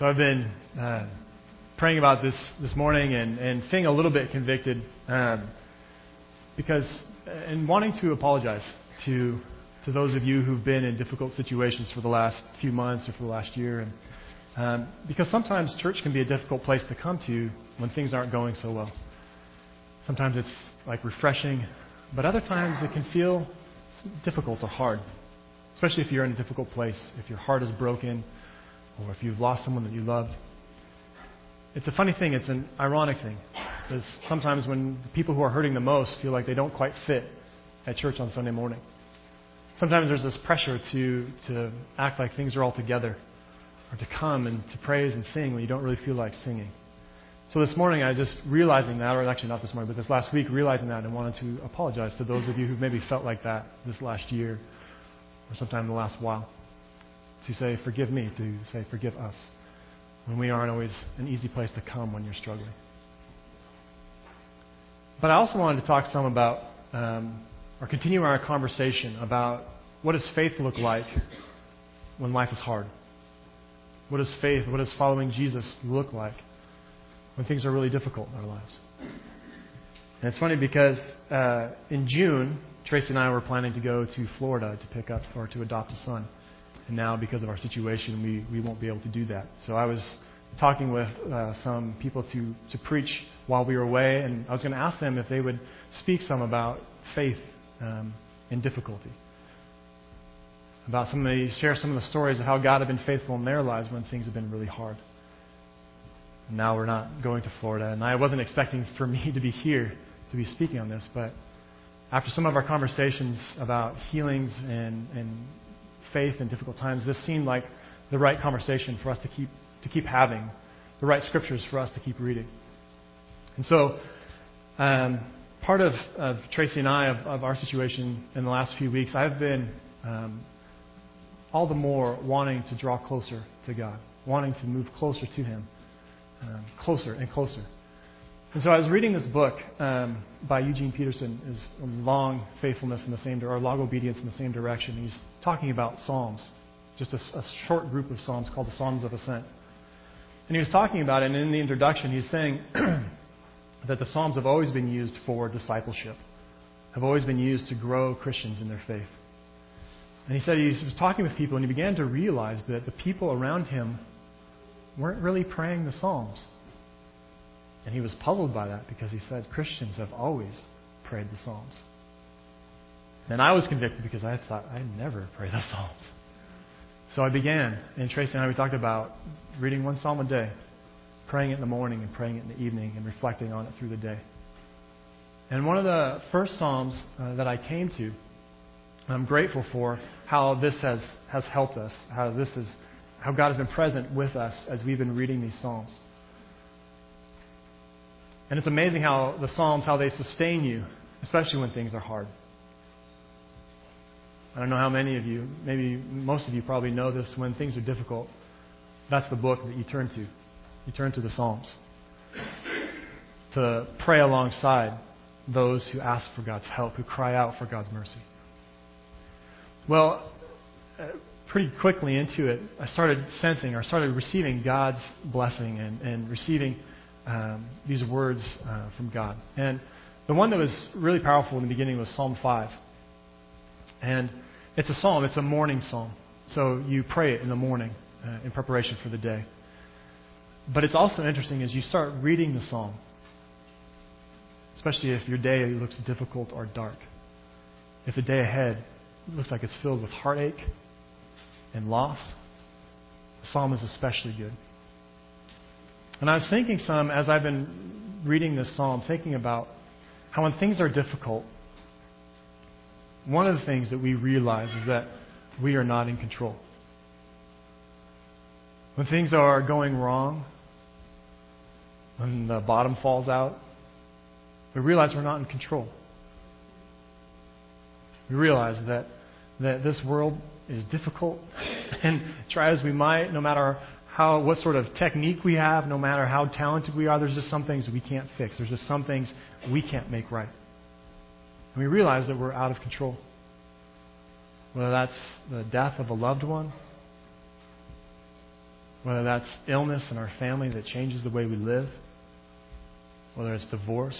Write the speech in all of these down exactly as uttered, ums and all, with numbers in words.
So I've been uh, praying about this this morning and, and feeling a little bit convicted um, because and wanting to apologize to to those of you who've been in difficult situations for the last few months or for the last year, and um, because sometimes church can be a difficult place to come to when things aren't going so well. Sometimes it's like refreshing, but other times it can feel difficult or hard, especially if you're in a difficult place, if your heart is broken, or if you've lost someone that you loved. It's a funny thing. It's an ironic thing. Because sometimes when the people who are hurting the most feel like they don't quite fit at church on Sunday morning. Sometimes there's this pressure to, to act like things are all together, or to come and to praise and sing when you don't really feel like singing. So this morning, I just realizing that, or actually not this morning, but this last week, realizing that, and wanted to apologize to those of you who maybe felt like that this last year or sometime in the last while. To say, forgive me, to say, forgive us, when we aren't always an easy place to come when you're struggling. But I also wanted to talk some about, um, or continue our conversation about, what does faith look like when life is hard? What does faith, what does following Jesus look like when things are really difficult in our lives? And it's funny because uh, in June, Tracy and I were planning to go to Florida to pick up or to adopt a son. And now, because of our situation, we, we won't be able to do that. So I was talking with uh, some people to, to preach while we were away, and I was going to ask them if they would speak some about faith um, in difficulty. About some of the, share some of the stories of how God had been faithful in their lives when things have been really hard. And now we're not going to Florida, and I wasn't expecting for me to be here to be speaking on this, but after some of our conversations about healings and and faith in difficult times, this seemed like the right conversation for us to keep to keep having, the right scriptures for us to keep reading. And so um, part of, of Tracy and I, of, of our situation in the last few weeks, I've been um, all the more wanting to draw closer to God, wanting to move closer to Him, um, closer and closer. And so I was reading this book um, by Eugene Peterson, is Long Faithfulness in the Same Direction, or Long Obedience in the Same Direction. He's talking about Psalms, just a, a short group of Psalms called the Psalms of Ascent. And he was talking about it, and in the introduction he's saying that the Psalms have always been used for discipleship, have always been used to grow Christians in their faith. And he said he was talking with people, and he began to realize that the people around him weren't really praying the Psalms. And he was puzzled by that because he said, Christians have always prayed the Psalms. And I was convicted because I thought, I never pray the Psalms. So I began, and Tracy and I, we talked about reading one Psalm a day, praying it in the morning and praying it in the evening and reflecting on it through the day. And one of the first Psalms uh, that I came to, I'm grateful for how this has, has helped us, how this is, how God has been present with us as we've been reading these Psalms. And it's amazing how the Psalms, how they sustain you, especially when things are hard. I don't know how many of you, maybe most of you probably know this, when things are difficult, that's the book that you turn to. You turn to the Psalms to pray alongside those who ask for God's help, who cry out for God's mercy. Well, pretty quickly into it, I started sensing, or started receiving God's blessing and, and receiving Um, these words uh, from God. And the one that was really powerful in the beginning was Psalm five. And it's a psalm, it's a morning psalm. So you pray it in the morning uh, in preparation for the day. But it's also interesting as you start reading the psalm, especially if your day looks difficult or dark, if the day ahead looks like it's filled with heartache and loss, the psalm is especially good. And I was thinking some, as I've been reading this psalm, thinking about how when things are difficult, one of the things that we realize is that we are not in control. When things are going wrong, when the bottom falls out, we realize we're not in control. We realize that, that this world is difficult, and try as we might, no matter our How, what sort of technique we have, no matter how talented we are, there's just some things we can't fix. There's just some things we can't make right. And we realize that we're out of control. Whether that's the death of a loved one, Whether that's illness in our family that changes the way we live, whether it's divorce,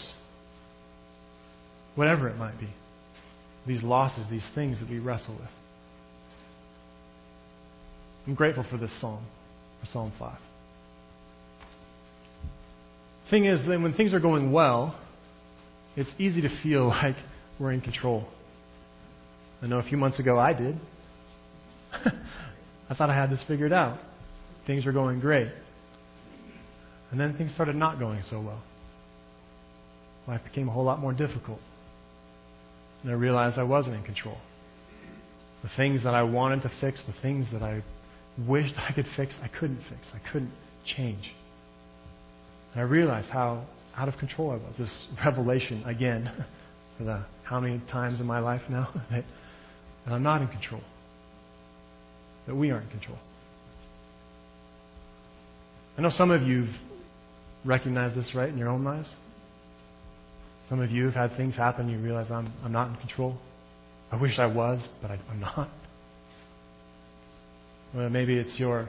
whatever it might be, these losses, these things that we wrestle with. I'm grateful for this psalm, for Psalm five. The thing is, then, when things are going well, it's easy to feel like we're in control. I know a few months ago I did. I thought I had this figured out. Things were going great. And then things started not going so well. Life became a whole lot more difficult. And I realized I wasn't in control. The things that I wanted to fix, the things that I wished I could fix, I couldn't fix. I couldn't change. And I realized how out of control I was. This revelation, again, for the how many times in my life now, that I'm not in control. That we aren't in control. I know some of you have recognized this, right, in your own lives. Some of you have had things happen and you realize I'm, I'm not in control. I wish I was, but I, I'm not. Well, maybe it's your,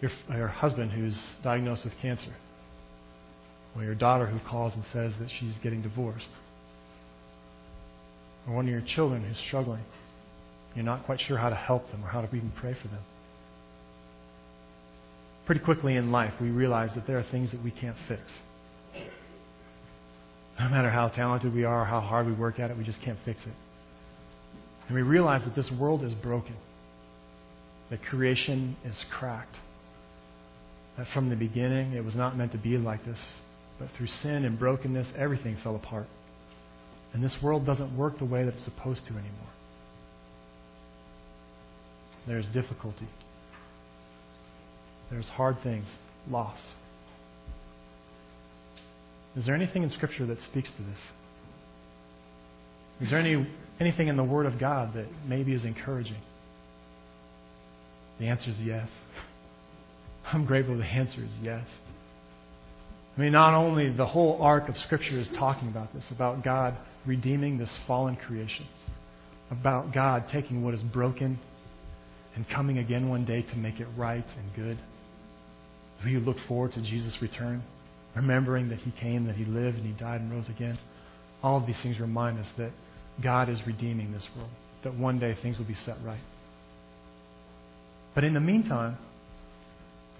your your husband who's diagnosed with cancer. Or your daughter who calls and says that she's getting divorced. Or one of your children who's struggling. You're not quite sure how to help them or how to even pray for them. Pretty quickly in life, we realize that there are things that we can't fix. No matter how talented we are or how hard we work at it, we just can't fix it. And we realize that this world is broken. That creation is cracked. That from the beginning, it was not meant to be like this. But through sin and brokenness, everything fell apart. And this world doesn't work the way that it's supposed to anymore. There's difficulty. There's hard things, loss. Is there anything in Scripture that speaks to this? Is there any anything in the Word of God that maybe is encouraging? The answer is yes. I'm grateful the answer is yes. I mean, not only the whole arc of Scripture is talking about this, about God redeeming this fallen creation, about God taking what is broken and coming again one day to make it right and good. Do you look forward to Jesus' return? Remembering that He came, that He lived, and He died and rose again. All of these things remind us that God is redeeming this world. That one day things will be set right. But in the meantime,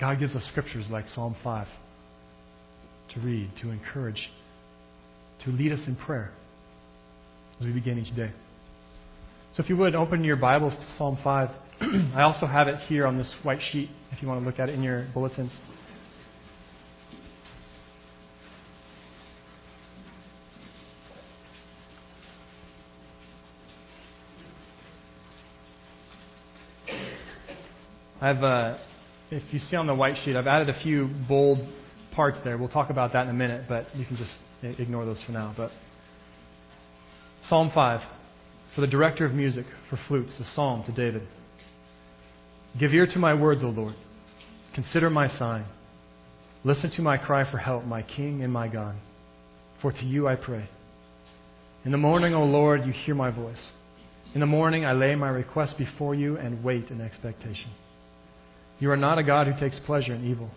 God gives us scriptures like Psalm five to read, to encourage, to lead us in prayer as we begin each day. So if you would, open your Bibles to Psalm five. I also have it here on this white sheet if you want to look at it in your bulletins. I've, uh, if you see on the white sheet, I've added a few bold parts there. We'll talk about that in a minute, but you can just ignore those for now. But Psalm five, for the director of music, for flutes, a psalm to David. Give ear to my words, O Lord. Consider my sign. Listen to my cry for help, my King and my God. For to you I pray. In the morning, O Lord, you hear my voice. In the morning I lay my request before you and wait in expectation. You are not a God who takes pleasure in evil.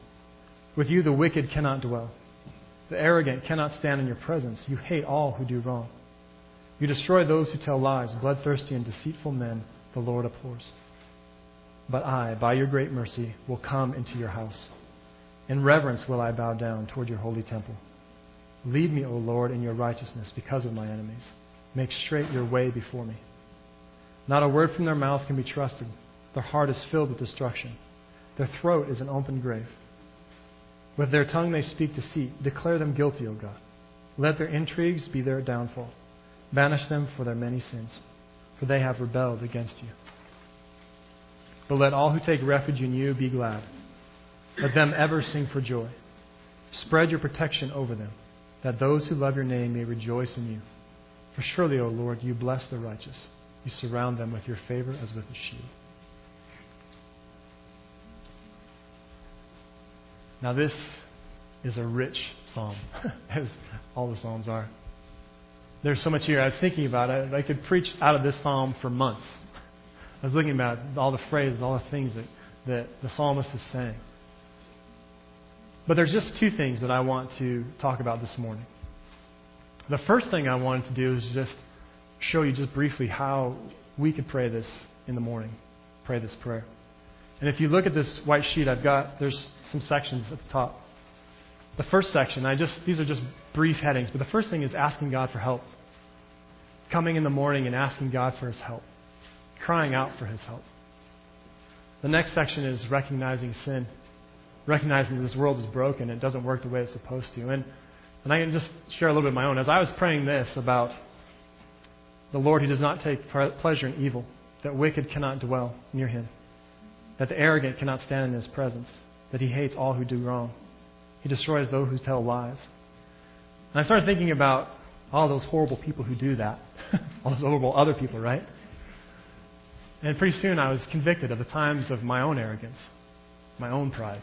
With you the wicked cannot dwell. The arrogant cannot stand in your presence. You hate all who do wrong. You destroy those who tell lies. Bloodthirsty and deceitful men the Lord abhors. But I, by your great mercy, will come into your house. In reverence will I bow down toward your holy temple. Lead me, O Lord, in your righteousness because of my enemies. Make straight your way before me. Not a word from their mouth can be trusted. Their heart is filled with destruction. Their throat is an open grave. With their tongue they speak deceit. Declare them guilty, O God. Let their intrigues be their downfall. Banish them for their many sins, for they have rebelled against you. But let all who take refuge in you be glad. Let them ever sing for joy. Spread your protection over them, that those who love your name may rejoice in you. For surely, O Lord, you bless the righteous. You surround them with your favor as with a shield. Now this is a rich psalm, as all the psalms are. There's so much here. I was thinking about it. I could preach out of this psalm for months. I was looking about all the phrases, all the things that, that the psalmist is saying. But there's just two things that I want to talk about this morning. The first thing I wanted to do is just show you just briefly how we could pray this in the morning, pray this prayer. And if you look at this white sheet I've got, there's some sections at the top. The first section, I just these are just brief headings, but the first thing is asking God for help. Coming in the morning and asking God for His help. Crying out for His help. The next section is recognizing sin. Recognizing that this world is broken and it doesn't work the way it's supposed to. And and I can just share a little bit of my own. As I was praying this about the Lord who does not take pleasure in evil, that wicked cannot dwell near Him, that the arrogant cannot stand in His presence, that He hates all who do wrong. He destroys those who tell lies. And I started thinking about all those horrible people who do that, all those horrible other people, right? And pretty soon I was convicted of the times of my own arrogance, my own pride,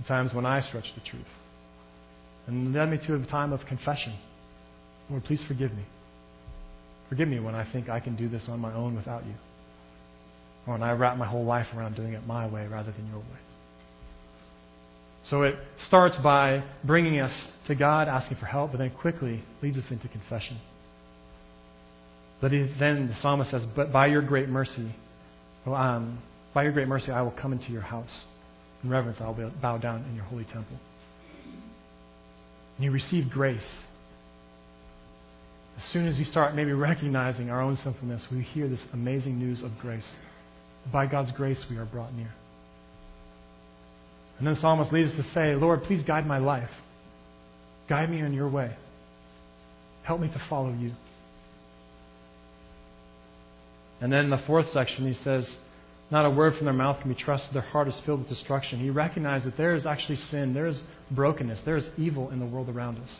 the times when I stretched the truth. And it led me to a time of confession. Lord, please forgive me. Forgive me when I think I can do this on my own without you. Or when I wrap my whole life around doing it my way rather than your way. So it starts by bringing us to God, asking for help, but then quickly leads us into confession. But then the psalmist says, "But by your great mercy, well, um, by your great mercy, I will come into your house. In reverence, I will bow down in your holy temple." And you receive grace. As soon as we start maybe recognizing our own sinfulness, we hear this amazing news of grace. By God's grace, we are brought near. And then the psalmist leads us to say, Lord, please guide my life. Guide me in your way. Help me to follow you. And then in the fourth section, he says, not a word from their mouth can be trusted. Their heart is filled with destruction. He recognized that there is actually sin. There is brokenness. There is evil in the world around us.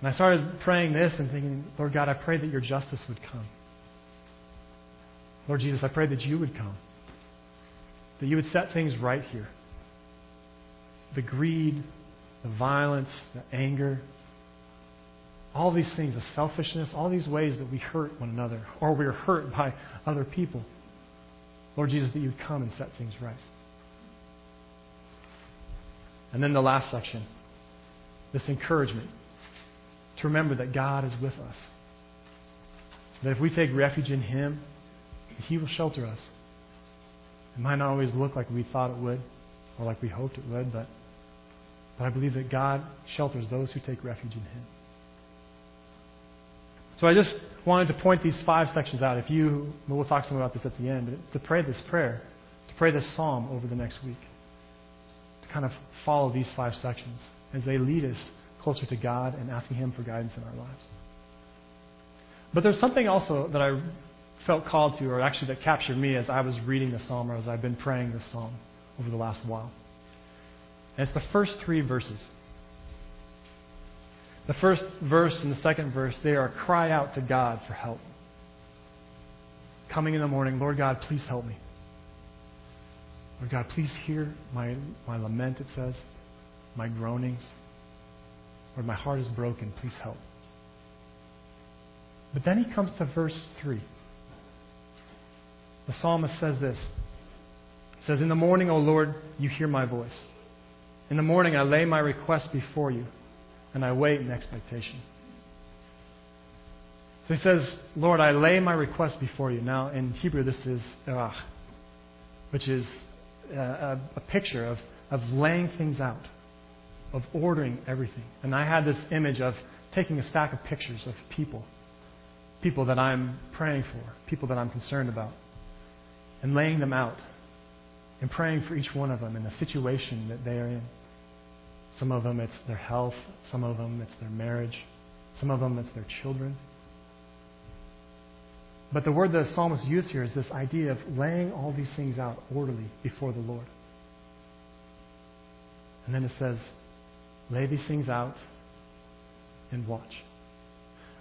And I started praying this and thinking, Lord God, I pray that your justice would come. Lord Jesus, I pray that you would come. That you would set things right here. The greed, the violence, the anger, all these things, the selfishness, all these ways that we hurt one another or we are hurt by other people. Lord Jesus, that you would come and set things right. And then the last section, this encouragement to remember that God is with us. That if we take refuge in Him, He will shelter us. It might not always look like we thought it would or like we hoped it would, but, but I believe that God shelters those who take refuge in Him. So I just wanted to point these five sections out. If you, we'll talk some about this at the end, but to pray this prayer, to pray this psalm over the next week, to kind of follow these five sections as they lead us closer to God and asking Him for guidance in our lives. But there's something also that I felt called to, or actually that captured me as I was reading the psalm, or as I've been praying this psalm over the last while. And it's the first three verses. The first verse and the second verse, they are a cry out to God for help. Coming in the morning, Lord God, please help me. Lord God, please hear my, my lament, it says, my groanings. Lord, my heart is broken, please help. But then he comes to verse three. The psalmist says this. He says, "In the morning, O Lord, you hear my voice. In the morning I lay my request before you, and I wait in expectation." So he says, Lord, I lay my request before you. Now, in Hebrew, this is erach, which is a, a, a picture of, of laying things out, of ordering everything. And I had this image of taking a stack of pictures of people, people that I'm praying for, people that I'm concerned about, and laying them out and praying for each one of them in the situation that they are in. Some of them it's their health. Some of them it's their marriage. Some of them it's their children. But the word the psalmist used here is this idea of laying all these things out orderly before the Lord. And then it says, lay these things out and watch.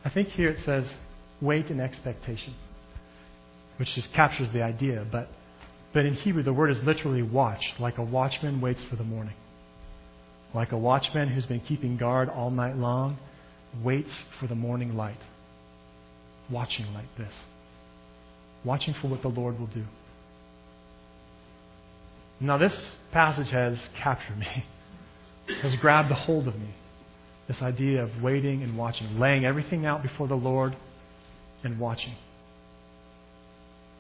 I think here it says, wait in expectation, which just captures the idea. But, but in Hebrew, the word is literally watch, like a watchman waits for the morning. Like a watchman who's been keeping guard all night long waits for the morning light. Watching like this. Watching for what the Lord will do. Now this passage has captured me, has grabbed a hold of me. This idea of waiting and watching, laying everything out before the Lord and watching.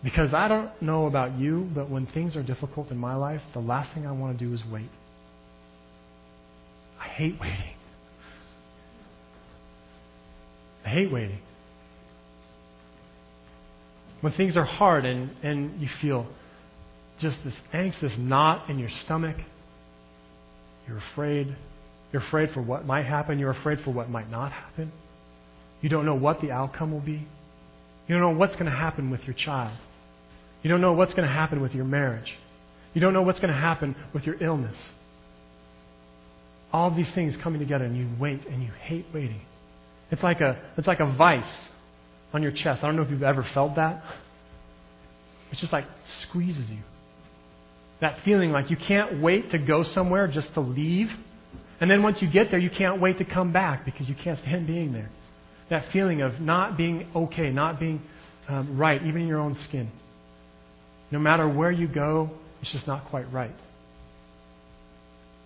Because I don't know about you, but when things are difficult in my life, the last thing I want to do is wait. I hate waiting. I hate waiting. When things are hard and, and you feel just this angst, this knot in your stomach, you're afraid. You're afraid for what might happen. You're afraid for what might not happen. You don't know what the outcome will be. You don't know what's going to happen with your child. You don't know what's going to happen with your marriage. You don't know what's going to happen with your illness. All of these things coming together, and you wait, and you hate waiting. It's like a, it's like a vice on your chest. I don't know if you've ever felt that. It just like squeezes you. That feeling like you can't wait to go somewhere just to leave. And then once you get there, you can't wait to come back because you can't stand being there. That feeling of not being okay, not being um, right, even in your own skin. No matter where you go, it's just not quite right.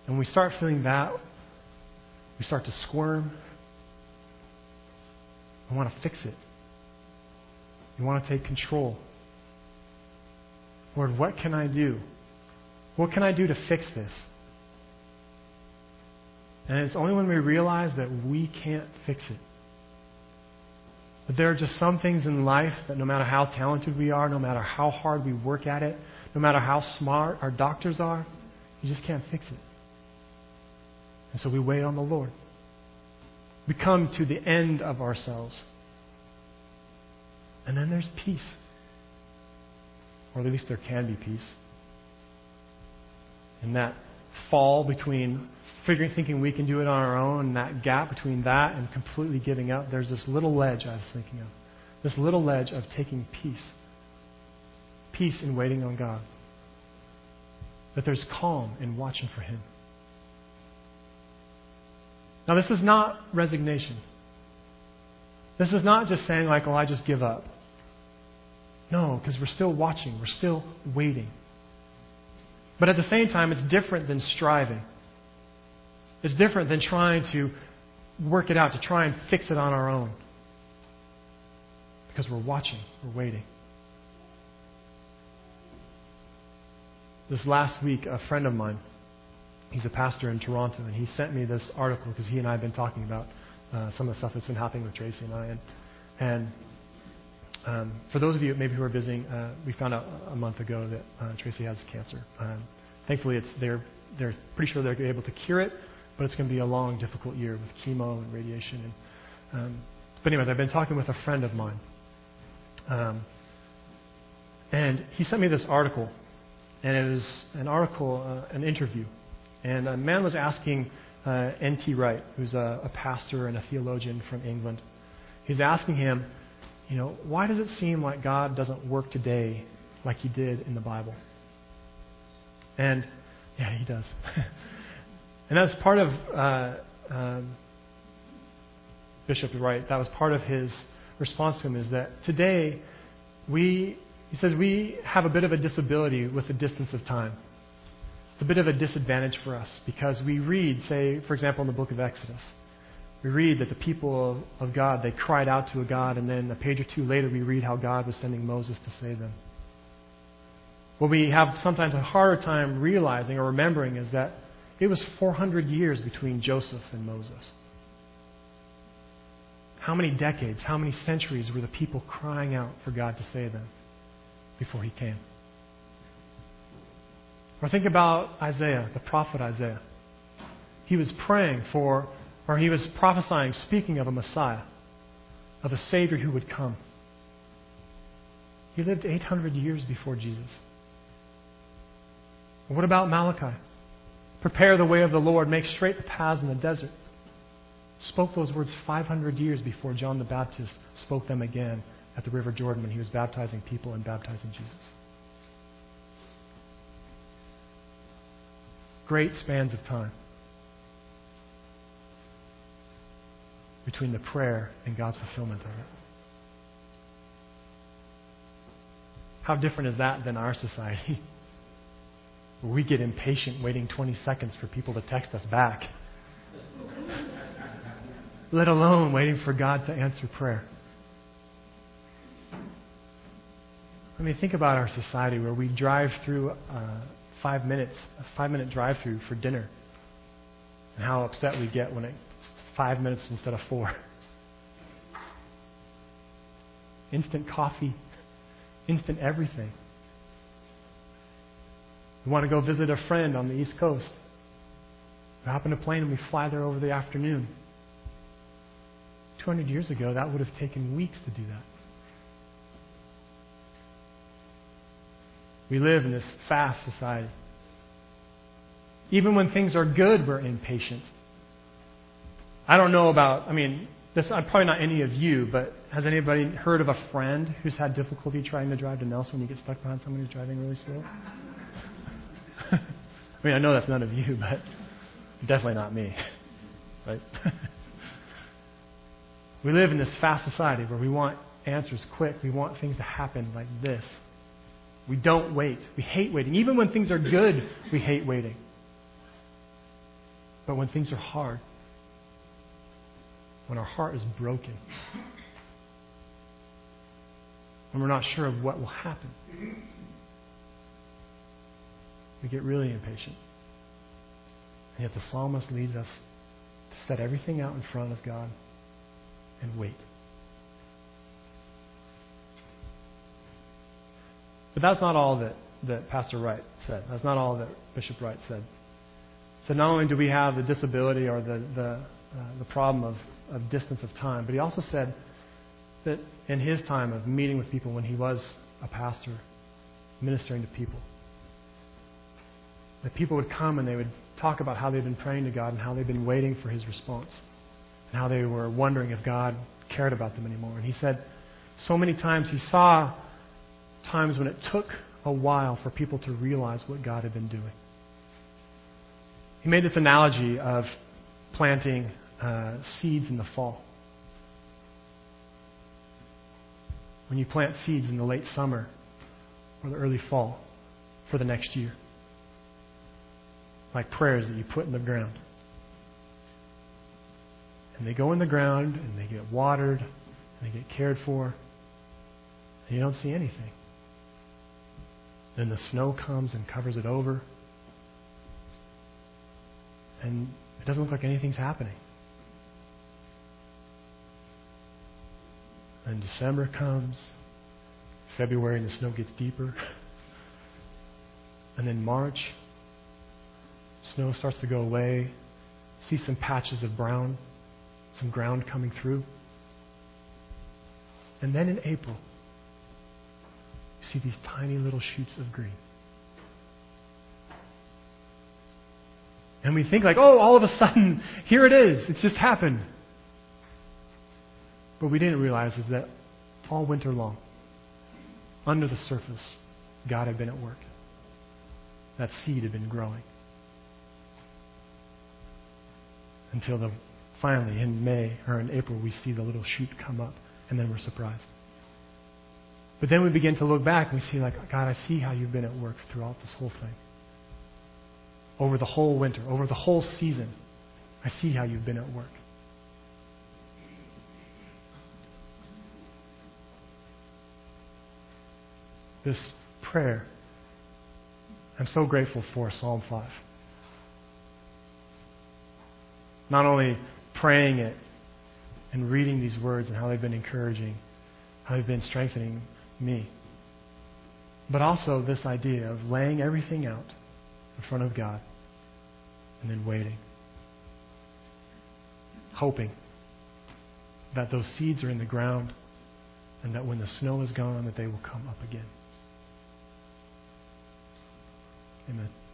And when we start feeling that, we start to squirm. We want to fix it. We want to take control. Lord, what can I do? What can I do to fix this? And it's only when we realize that we can't fix it. But there are just some things in life that no matter how talented we are, no matter how hard we work at it, no matter how smart our doctors are, you just can't fix it. And so we wait on the Lord. We come to the end of ourselves. And then there's peace. Or at least there can be peace. And that fall between figuring, thinking we can do it on our own, and that gap between that and completely giving up, there's this little ledge I was thinking of. This little ledge of taking peace. Peace in waiting on God. That there's calm in watching for Him. Now, this is not resignation. This is not just saying like, well, I just give up. No, because we're still watching. We're still waiting. But at the same time, it's different than striving. It's different than trying to work it out, to try and fix it on our own. Because we're watching, we're waiting. This last week, a friend of mine, he's a pastor in Toronto, and he sent me this article because he and I have been talking about uh, some of the stuff that's been happening with Tracy and I. And, and um, for those of you maybe who are visiting, uh, we found out a month ago that uh, Tracy has cancer. Um, thankfully, it's they're they're pretty sure they're able to cure it, but it's going to be a long, difficult year with chemo and radiation. And, um, but anyways, I've been talking with a friend of mine, um, and he sent me this article, and it was an article, uh, an interview, and a man was asking uh, N T Wright, who's a, a pastor and a theologian from England, he's asking him, you know, why does it seem like God doesn't work today like He did in the Bible? And yeah, He does. And that's part of uh, um, Bishop Wright. That was part of his response to him, is that today we, he says, we have a bit of a disability with the distance of time. It's a bit of a disadvantage for us because we read, say, for example, in the book of Exodus, we read that the people of God, they cried out to a God, and then a page or two later we read how God was sending Moses to save them. What we have sometimes a harder time realizing or remembering is that it was four hundred years between Joseph and Moses. How many decades, how many centuries were the people crying out for God to save them before He came? Or think about Isaiah, the prophet Isaiah. He was praying for, or he was prophesying, speaking of a Messiah, of a Savior who would come. He lived eight hundred years before Jesus. What about Malachi? Prepare the way of the Lord, make straight the paths in the desert. Spoke those words five hundred years before John the Baptist spoke them again at the River Jordan when he was baptizing people and baptizing Jesus. Great spans of time between the prayer and God's fulfillment of it. How different is that than our society? where we get impatient waiting twenty seconds for people to text us back, let alone waiting for God to answer prayer. I mean, think about our society where we drive through uh, five minutes, a five-minute drive-through for dinner, and how upset we get when it's five minutes instead of four. Instant coffee, instant everything. We want to go visit a friend on the East Coast. We hop in a plane and we fly there over the afternoon. two hundred years ago, that would have taken weeks to do that. We live in this fast society. Even when things are good, we're impatient. I don't know about, I mean, this probably not any of you, but has anybody heard of a friend who's had difficulty trying to drive to Nelson when you get stuck behind someone who's driving really slow? I mean, I know that's none of you, but definitely not me. Right? We live in this fast society where we want answers quick. We want things to happen like this. We don't wait. We hate waiting. Even when things are good, we hate waiting. But when things are hard, when our heart is broken, when we're not sure of what will happen, we get really impatient. And yet the psalmist leads us to set everything out in front of God and wait. But that's not all that, that Pastor Wright said. That's not all that Bishop Wright said. So not only do we have the disability or the the, uh, the problem of, of distance of time, but he also said that in his time of meeting with people when he was a pastor, ministering to people, that people would come and they would talk about how they'd been praying to God and how they'd been waiting for His response and how they were wondering if God cared about them anymore. And he said so many times he saw times when it took a while for people to realize what God had been doing. He made this analogy of planting uh, seeds in the fall. When you plant seeds in the late summer or the early fall for the next year, like prayers that you put in the ground. And they go in the ground and they get watered and they get cared for and you don't see anything. Then the snow comes and covers it over. And it doesn't look like anything's happening. And December comes. February, and the snow gets deeper. And then March, snow starts to go away. See some patches of brown, some ground coming through. And then in April, you see these tiny little shoots of green. And we think like, oh, all of a sudden, here it is. It's just happened. What we didn't realize is that all winter long, under the surface, God had been at work. That seed had been growing. Until the, finally, in May or in April, we see the little shoot come up, and then we're surprised. But then we begin to look back and we see like, God, I see how you've been at work throughout this whole thing. Over the whole winter, over the whole season, I see how you've been at work. This prayer, I'm so grateful for Psalm five. Not only praying it and reading these words and how they've been encouraging, how they've been strengthening me, but also this idea of laying everything out in front of God, and then waiting, hoping that those seeds are in the ground and that when the snow is gone, that they will come up again. Amen.